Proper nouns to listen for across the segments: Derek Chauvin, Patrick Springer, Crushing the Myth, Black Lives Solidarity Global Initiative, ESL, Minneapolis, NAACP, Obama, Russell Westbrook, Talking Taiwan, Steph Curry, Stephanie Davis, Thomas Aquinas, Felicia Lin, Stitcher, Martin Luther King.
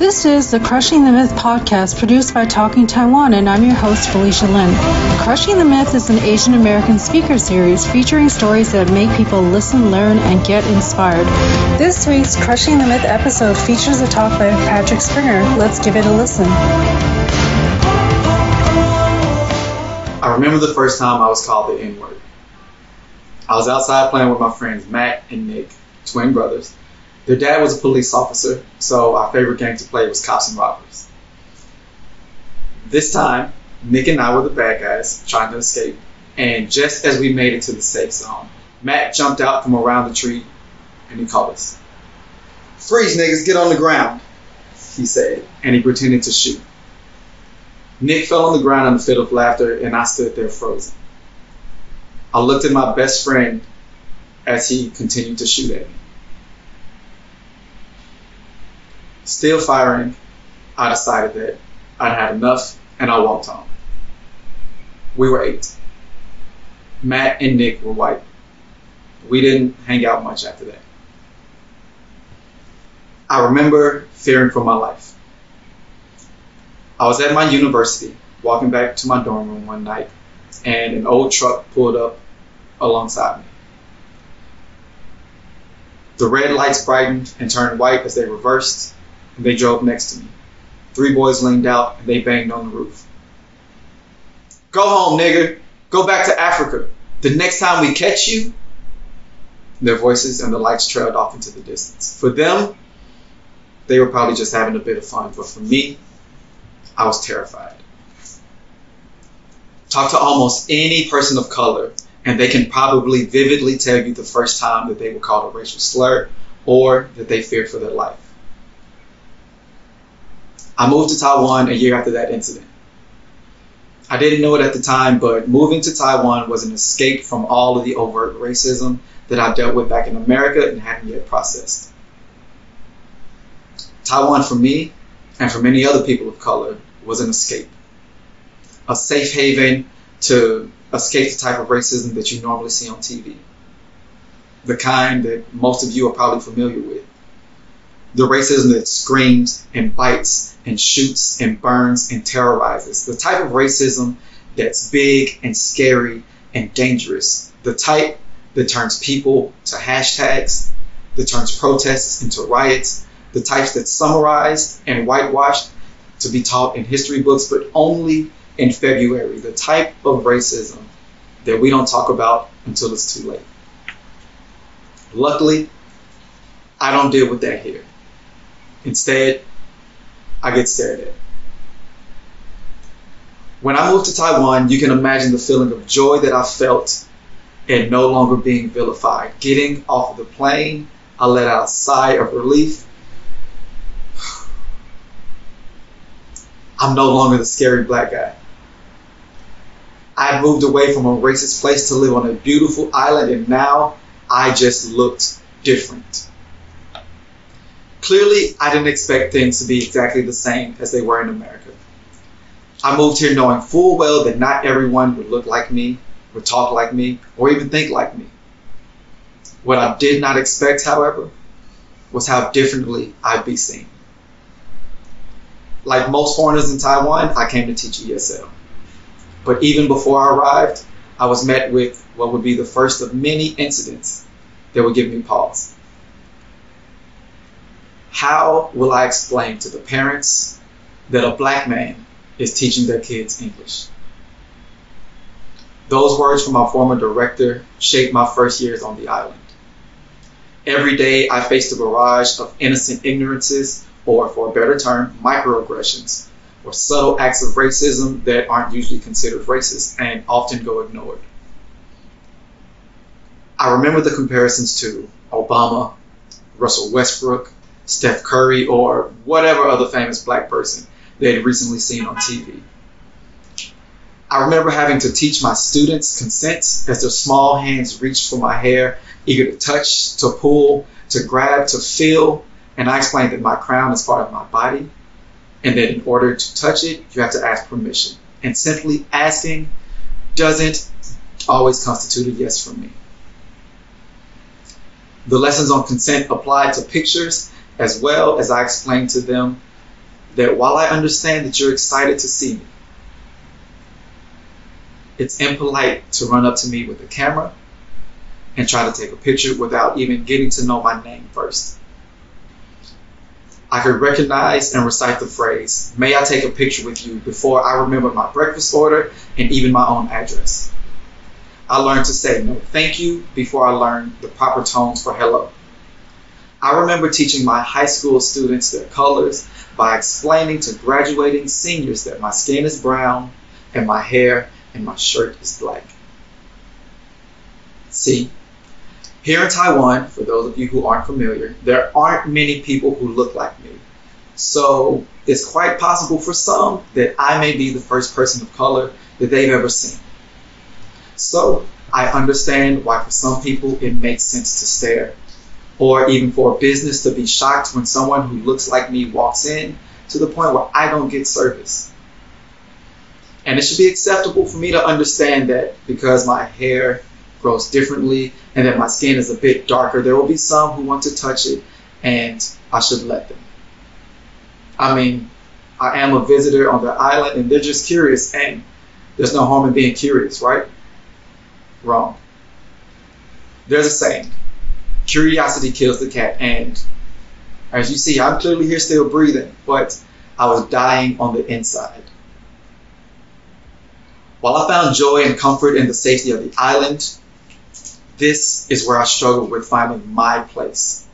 This is the Crushing the Myth podcast produced by Talking Taiwan, and I'm your host, Felicia Lin. Crushing the Myth is an Asian American speaker series featuring stories that make people listen, learn, and get inspired. This week's Crushing the Myth episode features a talk by Patrick Springer. Let's give it a listen. I remember the first time I was called the N-word. I was outside playing with my friends Matt and Nick, twin brothers. Their dad was a police officer, so our favorite game to play was cops and robbers. This time, Nick and I were the bad guys trying to escape, and just as we made it to the safe zone, Matt jumped out from around the tree and he called us. "Freeze, niggas, get on the ground," he said, and he pretended to shoot. Nick fell on the ground in a fit of laughter, and I stood there frozen. I looked at my best friend as he continued to shoot at me. Still firing, I decided that I'd had enough, and I walked home. We were 8. Matt and Nick were white. We didn't hang out much after that. I remember fearing for my life. I was at my university, walking back to my dorm room one night, and an old truck pulled up alongside me. The red lights brightened and turned white as they reversed, and they drove next to me. 3 boys leaned out, and they banged on the roof. "Go home, nigger. Go back to Africa. The next time we catch you." Their voices and the lights trailed off into the distance. For them, they were probably just having a bit of fun, but for me, I was terrified. Talk to almost any person of color, and they can probably vividly tell you the first time that they were called a racial slur or that they feared for their life. I moved to Taiwan a year after that incident. I didn't know it at the time, but moving to Taiwan was an escape from all of the overt racism that I dealt with back in America and hadn't yet processed. Taiwan, for me, and for many other people of color, was an escape. A safe haven to escape the type of racism that you normally see on TV. The kind that most of you are probably familiar with. The racism that screams and bites and shoots and burns and terrorizes. The type of racism that's big and scary and dangerous. The type that turns people to hashtags, that turns protests into riots, the types that's summarized and whitewashed to be taught in history books, but only in February, the type of racism that we don't talk about until it's too late. Luckily, I don't deal with that here. Instead, I get stared at. When I moved to Taiwan, you can imagine the feeling of joy that I felt at no longer being vilified. Getting off of the plane, I let out a sigh of relief. I'm no longer the scary black guy. I moved away from a racist place to live on a beautiful island, and now I just looked different. Clearly, I didn't expect things to be exactly the same as they were in America. I moved here knowing full well that not everyone would look like me, would talk like me, or even think like me. What I did not expect, however, was how differently I'd be seen. Like most foreigners in Taiwan, I came to teach ESL. But even before I arrived, I was met with what would be the first of many incidents that would give me pause. How will I explain to the parents that a black man is teaching their kids English? Those words from my former director shaped my first years on the island. Every day I faced a barrage of innocent ignorances, or for a better term, microaggressions, or subtle acts of racism that aren't usually considered racist and often go ignored. I remember the comparisons to Obama, Russell Westbrook, Steph Curry, or whatever other famous black person they had recently seen on TV. I remember having to teach my students consent as their small hands reached for my hair, eager to touch, to pull, to grab, to feel. And I explained that my crown is part of my body, and that in order to touch it, you have to ask permission. And simply asking doesn't always constitute a yes from me. The lessons on consent applied to pictures as well, as I explained to them that while I understand that you're excited to see me, it's impolite to run up to me with a camera and try to take a picture without even getting to know my name first. I could recognize and recite the phrase, "May I take a picture with you?" before I remember my breakfast order and even my own address. I learned to say no thank you before I learned the proper tones for hello. I remember teaching my high school students their colors by explaining to graduating seniors that my skin is brown and my hair and my shirt is black. See, here in Taiwan, for those of you who aren't familiar, there aren't many people who look like me. So it's quite possible for some that I may be the first person of color that they've ever seen. So I understand why for some people it makes sense to stare, or even for a business to be shocked when someone who looks like me walks in, to the point where I don't get service. And it should be acceptable for me to understand that because my hair grows differently and that my skin is a bit darker, there will be some who want to touch it, and I should let them. I mean, I am a visitor on the island and they're just curious, and there's no harm in being curious, right? Wrong. There's a saying, curiosity kills the cat, and as you see, I'm clearly here still breathing, but I was dying on the inside. While I found joy and comfort in the safety of the island, this is where I struggled with finding my place.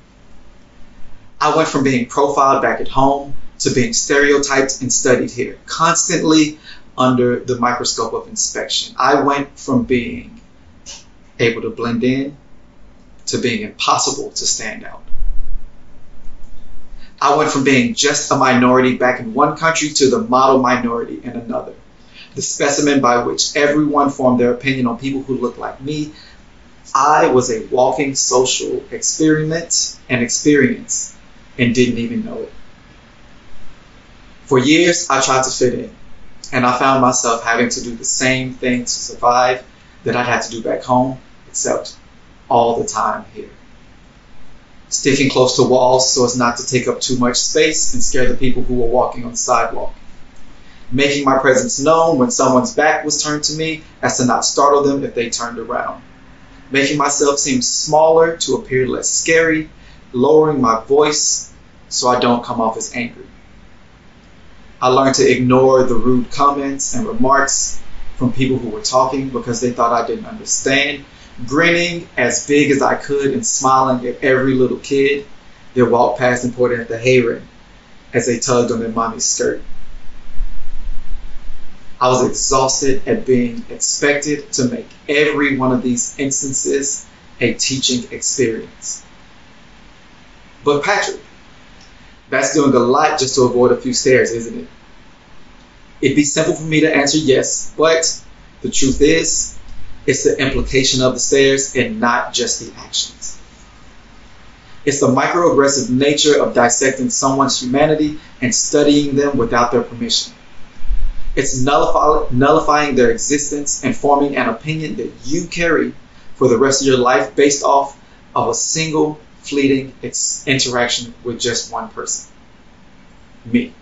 I went from being profiled back at home to being stereotyped and studied here, constantly under the microscope of inspection. I went from being able to blend in to being impossible to stand out. I went from being just a minority back in one country to the model minority in another, the specimen by which everyone formed their opinion on people who looked like me. I was a walking social experiment and experience, and didn't even know it. For years, I tried to fit in, and I found myself having to do the same thing to survive that I had to do back home, except all the time here. Sticking close to walls so as not to take up too much space and scare the people who were walking on the sidewalk. Making my presence known when someone's back was turned to me as to not startle them if they turned around. Making myself seem smaller to appear less scary, lowering my voice so I don't come off as angry. I learned to ignore the rude comments and remarks from people who were talking because they thought I didn't understand, grinning as big as I could and smiling at every little kid that walked past and pointed at the hay rim as they tugged on their mommy's skirt. I was exhausted at being expected to make every one of these instances a teaching experience. But Patrick, that's doing a lot just to avoid a few stares, isn't it? It'd be simple for me to answer yes, but the truth is, it's the implication of the stares and not just the actions. It's the microaggressive nature of dissecting someone's humanity and studying them without their permission. It's nullifying their existence and forming an opinion that you carry for the rest of your life based off of a single fleeting interaction with just one person, me.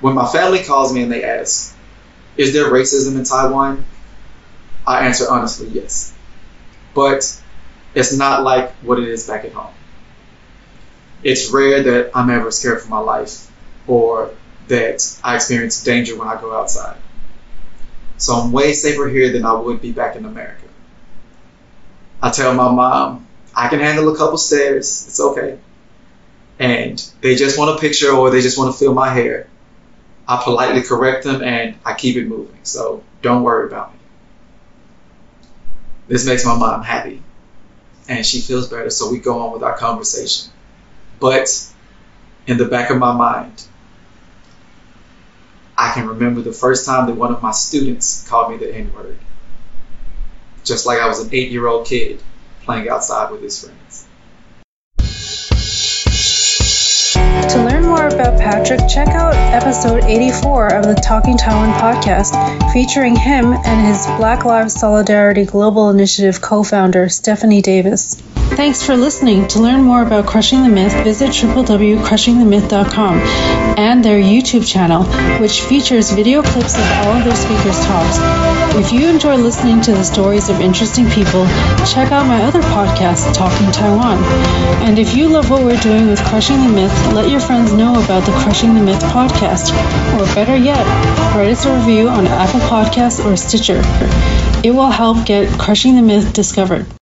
When my family calls me and they ask, "Is there racism in Taiwan?" I answer honestly, yes. But it's not like what it is back at home. It's rare that I'm ever scared for my life, or that I experience danger when I go outside. So I'm way safer here than I would be back in America. I tell my mom, I can handle a couple stairs, it's okay. And they just want a picture or they just want to feel my hair. I politely correct them and I keep it moving, so don't worry about me. This makes my mom happy and she feels better, so we go on with our conversation. But in the back of my mind, I can remember the first time that one of my students called me the N-word, just like I was an 8-year-old kid playing outside with his friends. To learn more about Patrick, check out episode 84 of the Talking Taiwan podcast, featuring him and his Black Lives Solidarity Global Initiative co-founder, Stephanie Davis. Thanks for listening. To learn more about Crushing the Myth, visit www.crushingthemyth.com and their YouTube channel, which features video clips of all of their speakers' talks. If you enjoy listening to the stories of interesting people, check out my other podcast, Talking Taiwan. And if you love what we're doing with Crushing the Myth, let your friends know about the Crushing the Myth podcast. Or better yet, write us a review on Apple Podcasts or Stitcher. It will help get Crushing the Myth discovered.